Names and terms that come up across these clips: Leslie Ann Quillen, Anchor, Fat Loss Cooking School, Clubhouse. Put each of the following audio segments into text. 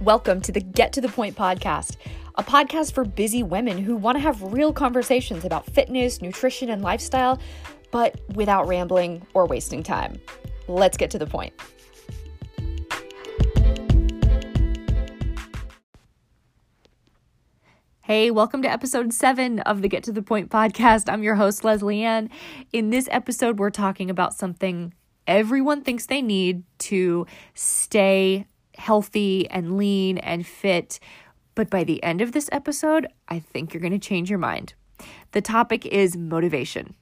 Welcome to the Get to the Point podcast, a podcast for busy women who want to have real conversations about fitness, nutrition, and lifestyle, but without rambling or wasting time. Let's get to the point. Hey, welcome to episode 7 of the Get to the Point podcast. I'm your host, Leslie Ann. In this episode, we're talking about something everyone thinks they need to stay healthy and lean and fit. But by the end of this episode, I think you're going to change your mind. The topic is motivation.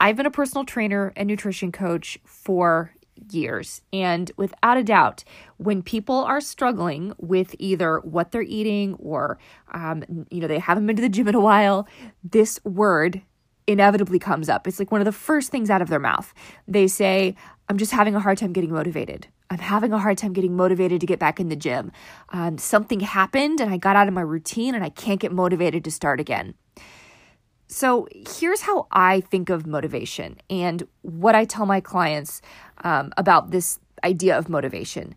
I've been a personal trainer and nutrition coach for years. And without a doubt, when people are struggling with either what they're eating or, they haven't been to the gym in a while, this word inevitably comes up. It's like one of the first things out of their mouth. They say, I'm just having a hard time getting motivated. I'm having a hard time getting motivated to get back in the gym. Something happened and I got out of my routine and I can't get motivated to start again. So here's how I think of motivation and what I tell my clients about this idea of motivation.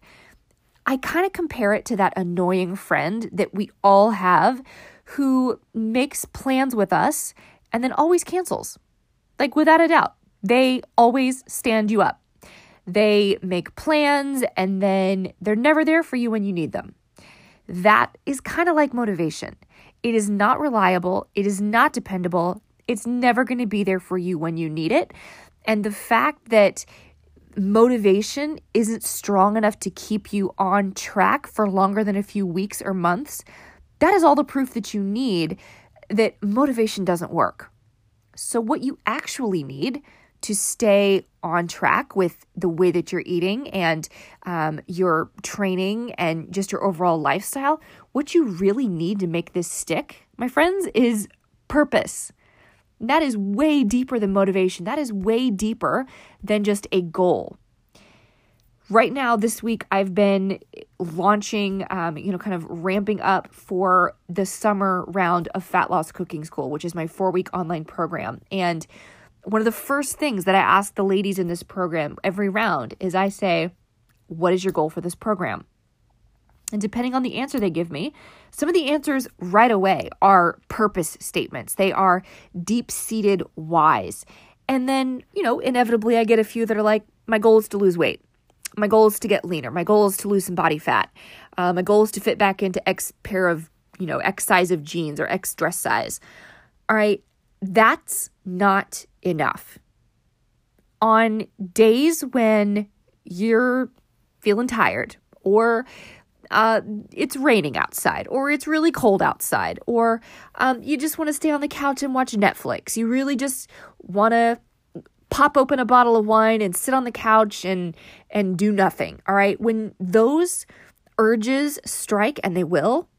I kind of compare it to that annoying friend that we all have who makes plans with us and then always cancels. Like without a doubt, they always stand you up. They make plans and then they're never there for you when you need them. That is kind of like motivation. It is not reliable. It is not dependable. It's never going to be there for you when you need it. And the fact that motivation isn't strong enough to keep you on track for longer than a few weeks or months, that is all the proof that you need that motivation doesn't work. So what you actually need to stay on track with the way that you're eating and your training and just your overall lifestyle, what you really need to make this stick, my friends, is purpose. That is way deeper than motivation. That is way deeper than just a goal. Right now, this week, I've been launching, kind of ramping up for the summer round of Fat Loss Cooking School, which is my 4-week online program. And one of the first things that I ask the ladies in this program every round is I say, what is your goal for this program? And depending on the answer they give me, some of the answers right away are purpose statements. They are deep-seated whys. And then, inevitably I get a few that are like, my goal is to lose weight. My goal is to get leaner. My goal is to lose some body fat. My goal is to fit back into X pair of, X size of jeans or X dress size. All right. That's not enough. On days when you're feeling tired or it's raining outside or it's really cold outside or you just want to stay on the couch and watch Netflix, you really just want to pop open a bottle of wine and sit on the couch and do nothing, all right? When those urges strike, and they will,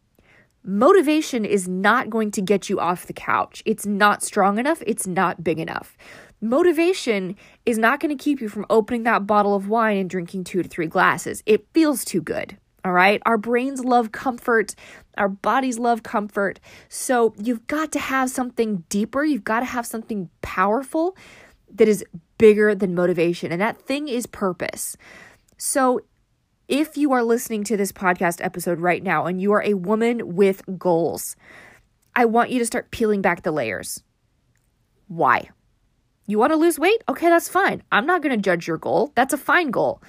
motivation is not going to get you off the couch. It's not strong enough. It's not big enough. Motivation is not going to keep you from opening that bottle of wine and drinking 2 to 3 glasses. It feels too good, all right? Our brains love comfort. Our bodies love comfort. So you've got to have something deeper. You've got to have something powerful that is bigger than motivation. And that thing is purpose. So if you are listening to this podcast episode right now and you are a woman with goals, I want you to start peeling back the layers. Why? You want to lose weight? Okay, that's fine. I'm not going to judge your goal. That's a fine goal.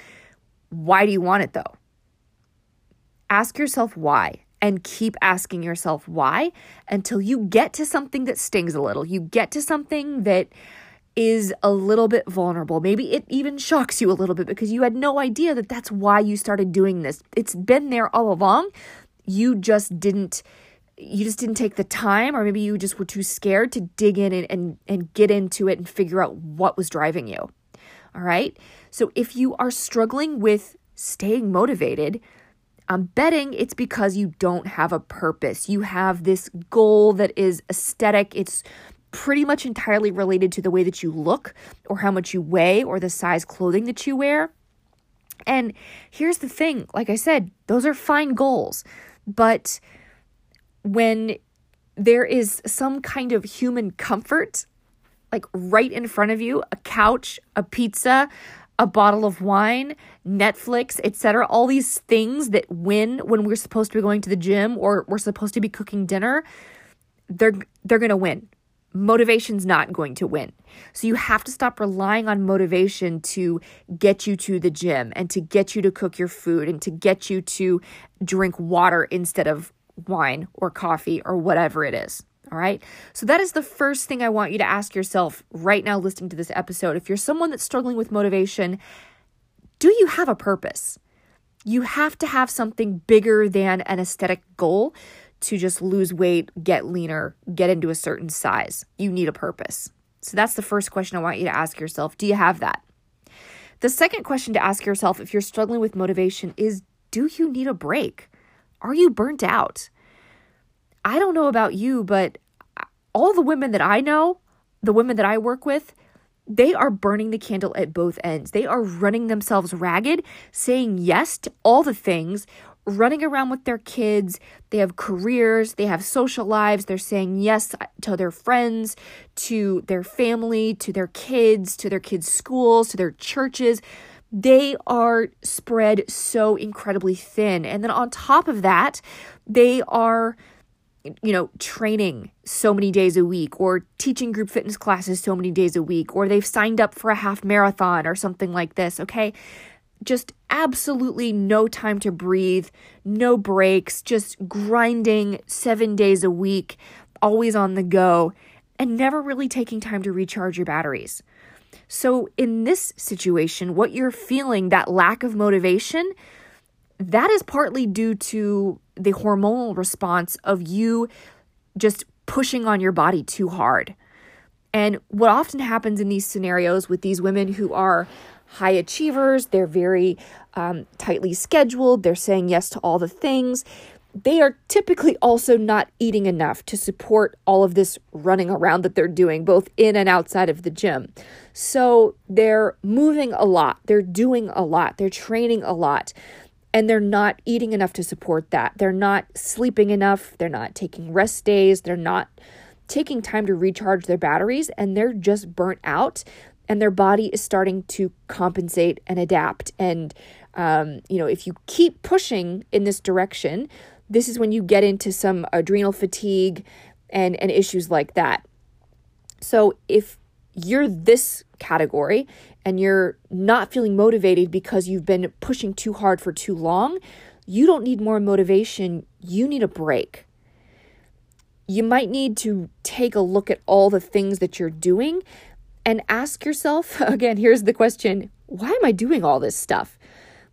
Why do you want it though? Ask yourself why and keep asking yourself why until you get to something that stings a little. You get to something that is a little bit vulnerable. Maybe it even shocks you a little bit because you had no idea that that's why you started doing this. It's been there all along. You just didn't take the time, or maybe you just were too scared to dig in and get into it and figure out what was driving you. All right. So if you are struggling with staying motivated, I'm betting it's because you don't have a purpose. You have this goal that is aesthetic. It's pretty much entirely related to the way that you look or how much you weigh or the size clothing that you wear. And here's the thing, like I said, those are fine goals. But when there is some kind of human comfort, like right in front of you, a couch, a pizza, a bottle of wine, Netflix, etc. All these things that win when we're supposed to be going to the gym or we're supposed to be cooking dinner, they're going to win. Motivation's not going to win. So you have to stop relying on motivation to get you to the gym and to get you to cook your food and to get you to drink water instead of wine or coffee or whatever it is. All right. So that is the first thing I want you to ask yourself right now listening to this episode. If you're someone that's struggling with motivation, do you have a purpose? You have to have something bigger than an aesthetic goal to just lose weight, get leaner, get into a certain size. You need a purpose. So that's the first question I want you to ask yourself. Do you have that? The second question to ask yourself if you're struggling with motivation is, do you need a break? Are you burnt out? I don't know about you, but all the women that I know, the women that I work with, they are burning the candle at both ends. They are running themselves ragged, saying yes to all the things, running around with their kids. They have careers, they have social lives. They're saying yes to their friends, to their family, to their kids' schools, to their churches. They are spread so incredibly thin. And then on top of that, they are, you know, training so many days a week or teaching group fitness classes so many days a week, or they've signed up for a half marathon or something like this. Okay. Just absolutely no time to breathe, no breaks, just grinding 7 days a week, always on the go, and never really taking time to recharge your batteries. So in this situation, what you're feeling, that lack of motivation, that is partly due to the hormonal response of you just pushing on your body too hard. And what often happens in these scenarios with these women who are high achievers, they're very tightly scheduled, they're saying yes to all the things, they are typically also not eating enough to support all of this running around that they're doing, both in and outside of the gym. So they're moving a lot, they're doing a lot, they're training a lot, and they're not eating enough to support that. They're not sleeping enough, they're not taking rest days, they're not taking time to recharge their batteries, and they're just burnt out. And their body is starting to compensate and adapt. And, if you keep pushing in this direction, this is when you get into some adrenal fatigue and issues like that. So if you're this category and you're not feeling motivated because you've been pushing too hard for too long, you don't need more motivation. You need a break. You might need to take a look at all the things that you're doing and ask yourself, again, here's the question, why am I doing all this stuff?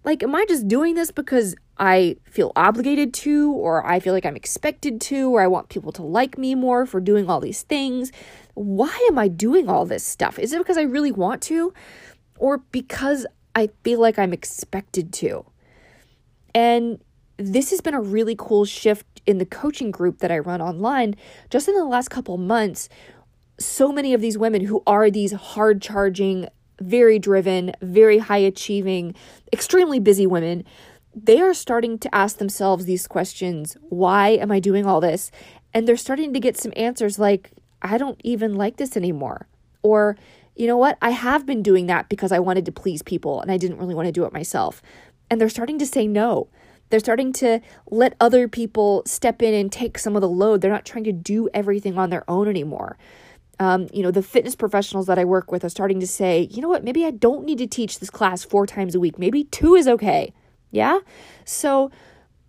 Like, am I just doing this because I feel obligated to, or I feel like I'm expected to, or I want people to like me more for doing all these things? Why am I doing all this stuff? Is it because I really want to, or because I feel like I'm expected to? And this has been a really cool shift in the coaching group that I run online just in the last couple months. So many of these women who are these hard-charging, very driven, very high-achieving, extremely busy women, they are starting to ask themselves these questions, why am I doing all this? And they're starting to get some answers like, I don't even like this anymore. Or, you know what, I have been doing that because I wanted to please people and I didn't really want to do it myself. And they're starting to say no. They're starting to let other people step in and take some of the load. They're not trying to do everything on their own anymore. The fitness professionals that I work with are starting to say, you know what, maybe I don't need to teach this class 4 times a week. Maybe 2 is okay. Yeah. So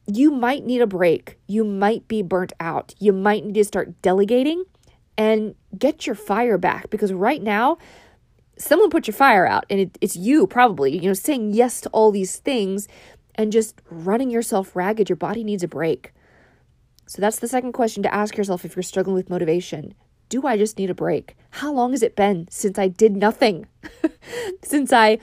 you might need a break. You might be burnt out. You might need to start delegating and get your fire back, because right now someone put your fire out and it's you probably, saying yes to all these things and just running yourself ragged. Your body needs a break. So that's the second question to ask yourself if you're struggling with motivation. Do I just need a break? How long has it been since I did nothing? Since I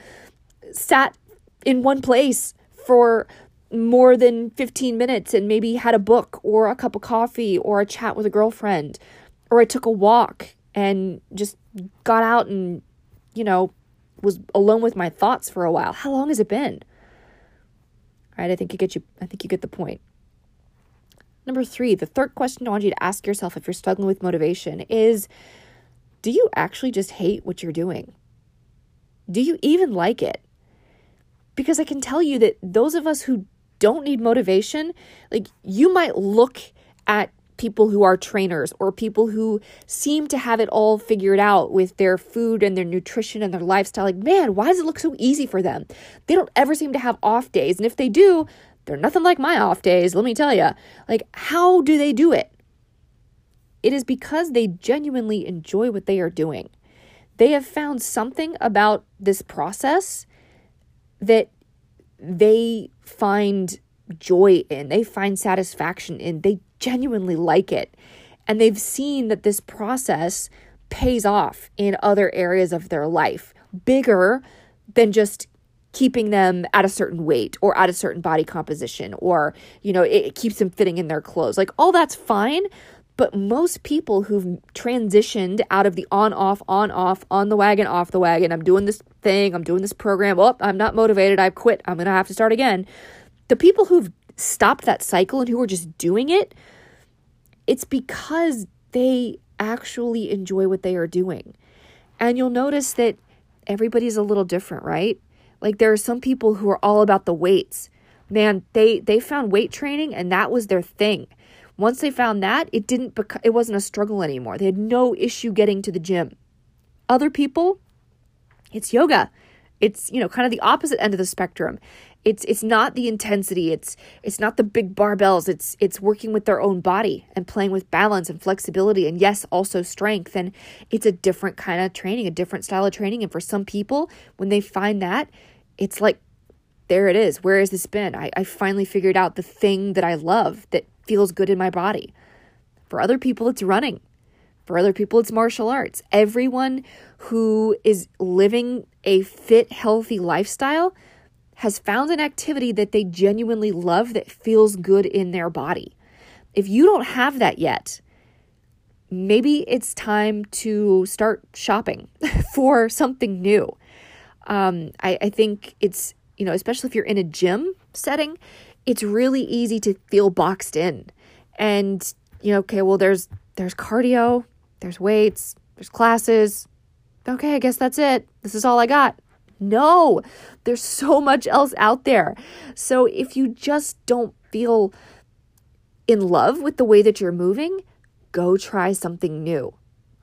sat in one place for more than 15 minutes and maybe had a book or a cup of coffee or a chat with a girlfriend, or I took a walk and just got out and, was alone with my thoughts for a while. How long has it been? All right, I think you get the point. Number 3, the third question I want you to ask yourself if you're struggling with motivation is, do you actually just hate what you're doing? Do you even like it? Because I can tell you that those of us who don't need motivation, like, you might look at people who are trainers or people who seem to have it all figured out with their food and their nutrition and their lifestyle. Like, man, why does it look so easy for them? They don't ever seem to have off days. And if they do, they're nothing like my off days, let me tell you. Like, how do they do it? It is because they genuinely enjoy what they are doing. They have found something about this process that they find joy in, they find satisfaction in, they genuinely like it. And they've seen that this process pays off in other areas of their life, bigger than just keeping them at a certain weight or at a certain body composition, or, you know, it keeps them fitting in their clothes. Like, all that's fine. But most people who've transitioned out of the on, off, on the wagon, off the wagon, I'm doing this thing, I'm doing this program, oh, I'm not motivated, I've quit, I'm going to have to start again. The people who've stopped that cycle and who are just doing it, it's because they actually enjoy what they are doing. And you'll notice that everybody's a little different, right? Like, there are some people who are all about the weights. Man, they found weight training and that was their thing. Once they found that, it wasn't a struggle anymore. They had no issue getting to the gym. Other people, it's yoga. It's, you know, kind of the opposite end of the spectrum. It's not the intensity. It's not the big barbells. It's working with their own body and playing with balance and flexibility and, yes, also strength. And it's a different kind of training, a different style of training. And for some people, when they find that, it's like, there it is. Where has this been? I finally figured out the thing that I love that feels good in my body. For other people, it's running. For other people, it's martial arts. Everyone who is living a fit, healthy lifestyle has found an activity that they genuinely love that feels good in their body. If you don't have that yet, maybe it's time to start shopping for something new. I think it's, you know, especially if you're in a gym setting, it's really easy to feel boxed in. And, you know, okay, well, there's cardio, there's weights, there's classes. Okay, I guess that's it. This is all I got. No, there's so much else out there. So if you just don't feel in love with the way that you're moving, go try something new.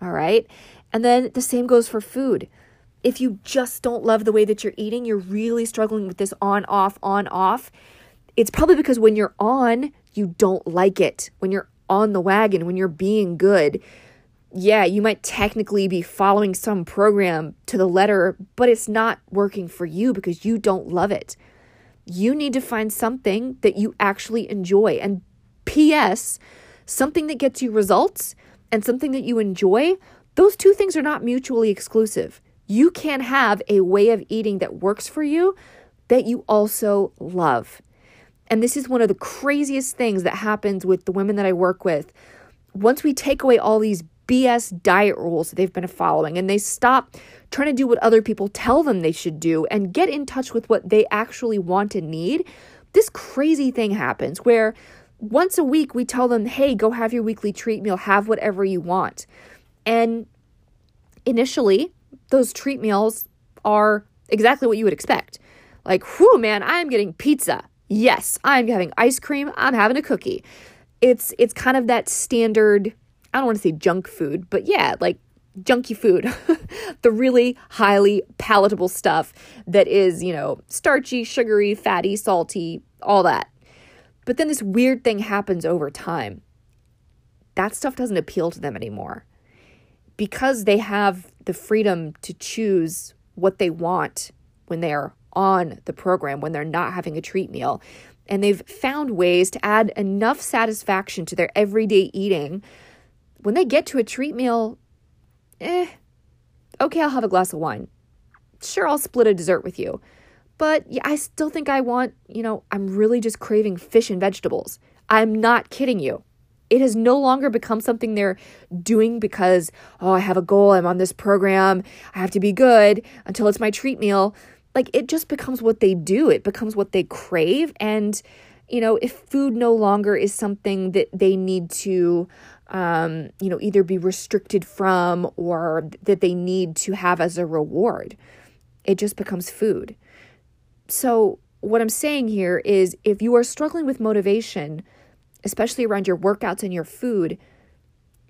All right. And then the same goes for food. If you just don't love the way that you're eating, you're really struggling with this on, off, it's probably because when you're on, you don't like it. When you're on the wagon, when you're being good, yeah, you might technically be following some program to the letter, but it's not working for you because you don't love it. You need to find something that you actually enjoy. And P.S., something that gets you results and something that you enjoy, those two things are not mutually exclusive. You can have a way of eating that works for you that you also love. And this is one of the craziest things that happens with the women that I work with. Once we take away all these BS diet rules that they've been following and they stop trying to do what other people tell them they should do and get in touch with what they actually want and need, this crazy thing happens where once a week we tell them, hey, go have your weekly treat meal, have whatever you want. And initially, those treat meals are exactly what you would expect. Like, whew, man, I'm getting pizza. Yes, I'm having ice cream. I'm having a cookie. It's kind of that standard, I don't want to say junk food, but yeah, like junky food, the really highly palatable stuff that is, you know, starchy, sugary, fatty, salty, all that. But then this weird thing happens over time. That stuff doesn't appeal to them anymore because they have the freedom to choose what they want when they are on the program, when they're not having a treat meal. And they've found ways to add enough satisfaction to their everyday eating. When they get to a treat meal, okay, I'll have a glass of wine. Sure, I'll split a dessert with you. But yeah, I still think I want, you know, I'm really just craving fish and vegetables. I'm not kidding you. It has no longer become something they're doing because, oh, I have a goal, I'm on this program, I have to be good until it's my treat meal. Like, it just becomes what they do. It becomes what they crave. And, you know, if food no longer is something that they need to, you know, either be restricted from or that they need to have as a reward, it just becomes food. So what I'm saying here is if you are struggling with motivation, especially around your workouts and your food,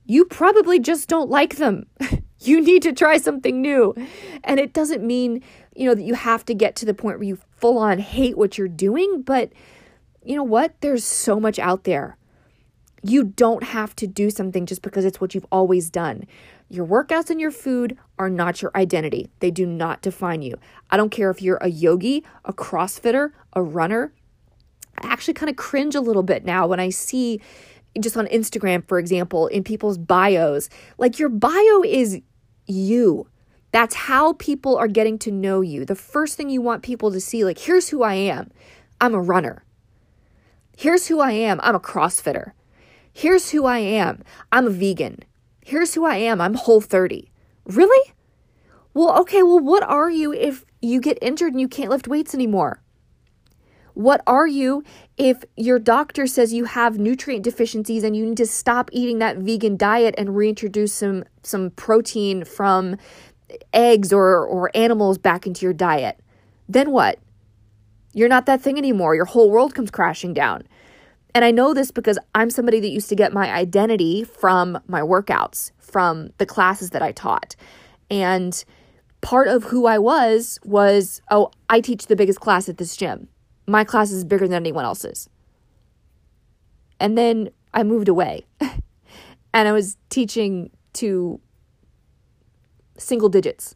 you probably just don't like them. You need to try something new. And it doesn't mean, that you have to get to the point where you full on hate what you're doing. But you know what? There's so much out there. You don't have to do something just because it's what you've always done. Your workouts and your food are not your identity. They do not define you. I don't care if you're a yogi, a CrossFitter, a runner. I actually kind of cringe a little bit now when I see just on Instagram, for example, in people's bios, like your bio is you. That's how people are getting to know you. The first thing you want people to see, like, here's who I am. I'm a runner. Here's who I am. I'm a CrossFitter. Here's who I am. I'm a vegan. Here's who I am. I'm Whole30. Really? Well, okay, what are you if you get injured and you can't lift weights anymore? What are you if your doctor says you have nutrient deficiencies and you need to stop eating that vegan diet and reintroduce some protein from eggs or animals back into your diet? Then what? You're not that thing anymore. Your whole world comes crashing down. And I know this because I'm somebody that used to get my identity from my workouts, from the classes that I taught. And part of who I was, oh, I teach the biggest class at this gym. My class is bigger than anyone else's. And then I moved away. And I was teaching to single digits.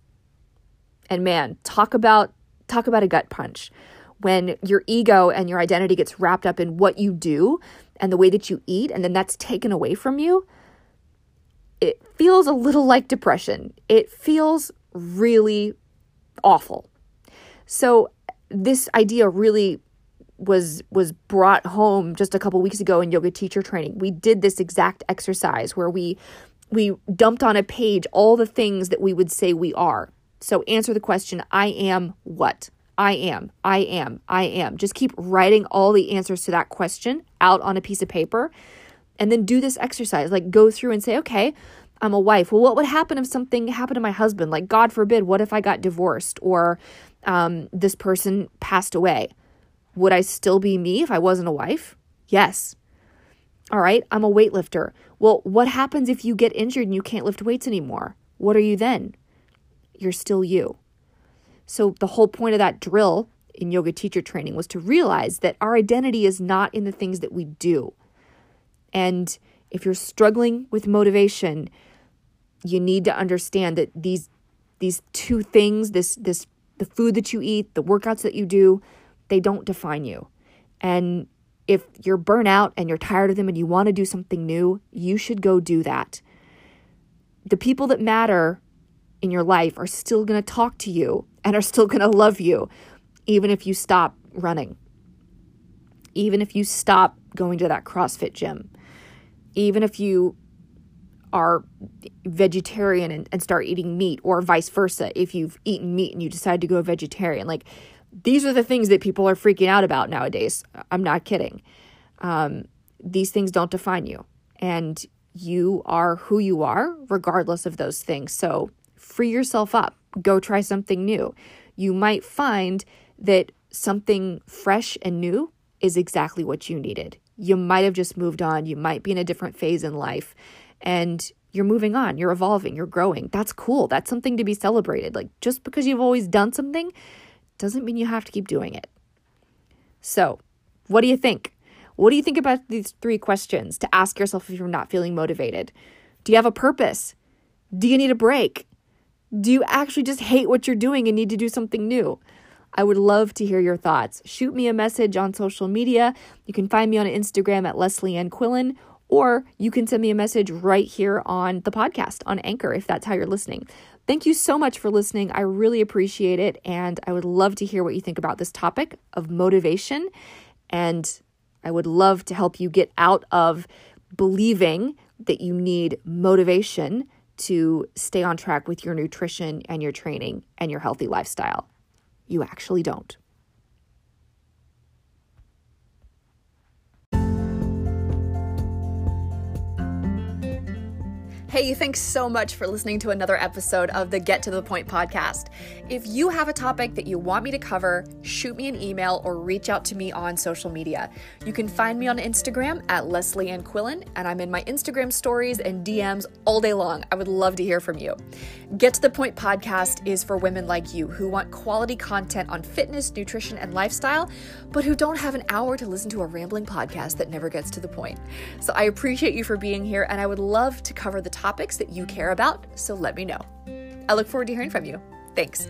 And man, talk about a gut punch. When your ego and your identity gets wrapped up in what you do and the way that you eat, and then that's taken away from you, it feels a little like depression. It feels really awful. So this idea really was brought home just a couple weeks ago in yoga teacher training. We did this exact exercise where we dumped on a page all the things that we would say we are. So answer the question, I am what? I am, I am, I am. Just keep writing all the answers to that question out on a piece of paper and then do this exercise. Like go through and say, okay, I'm a wife. Well, what would happen if something happened to my husband? Like God forbid, what if I got divorced or this person passed away? Would I still be me if I wasn't a wife? Yes. All right, I'm a weightlifter. Well, what happens if you get injured and you can't lift weights anymore? What are you then? You're still you. So the whole point of that drill in yoga teacher training was to realize that our identity is not in the things that we do. And if you're struggling with motivation, you need to understand that these two things, this the food that you eat, the workouts that you do, they don't define you. And if you're burnt out and you're tired of them and you want to do something new, you should go do that. The people that matter in your life are still going to talk to you and are still going to love you, even if you stop running, even if you stop going to that CrossFit gym, even if you are vegetarian and start eating meat, or vice versa, if you've eaten meat and you decide to go vegetarian. Like, these are the things that people are freaking out about nowadays. I'm not kidding. These things don't define you, and you are who you are regardless of those things. So free yourself up. Go try something new. You might find that something fresh and new is exactly what you needed. You might have just moved on. You might be in a different phase in life, and you're moving on. You're evolving. You're growing. That's cool. That's something to be celebrated. Like, just because you've always done something doesn't mean you have to keep doing it. So what do you think? What do you think about these three questions to ask yourself if you're not feeling motivated? Do you have a purpose? Do you need a break? Do you actually just hate what you're doing and need to do something new? I would love to hear your thoughts. Shoot me a message on social media. You can find me on Instagram at Leslie Ann Quillen, or you can send me a message right here on the podcast on Anchor if that's how you're listening. Thank you so much for listening. I really appreciate it, and I would love to hear what you think about this topic of motivation, and I would love to help you get out of believing that you need motivation to stay on track with your nutrition and your training and your healthy lifestyle. You actually don't. Hey, thanks so much for listening to another episode of the Get to the Point podcast. If you have a topic that you want me to cover, shoot me an email or reach out to me on social media. You can find me on Instagram at Leslie Ann Quillen, and I'm in my Instagram stories and DMs all day long. I would love to hear from you. Get to the Point podcast is for women like you who want quality content on fitness, nutrition, and lifestyle, but who don't have an hour to listen to a rambling podcast that never gets to the point. So I appreciate you for being here, and I would love to cover the topics that you care about, so let me know. I look forward to hearing from you. Thanks.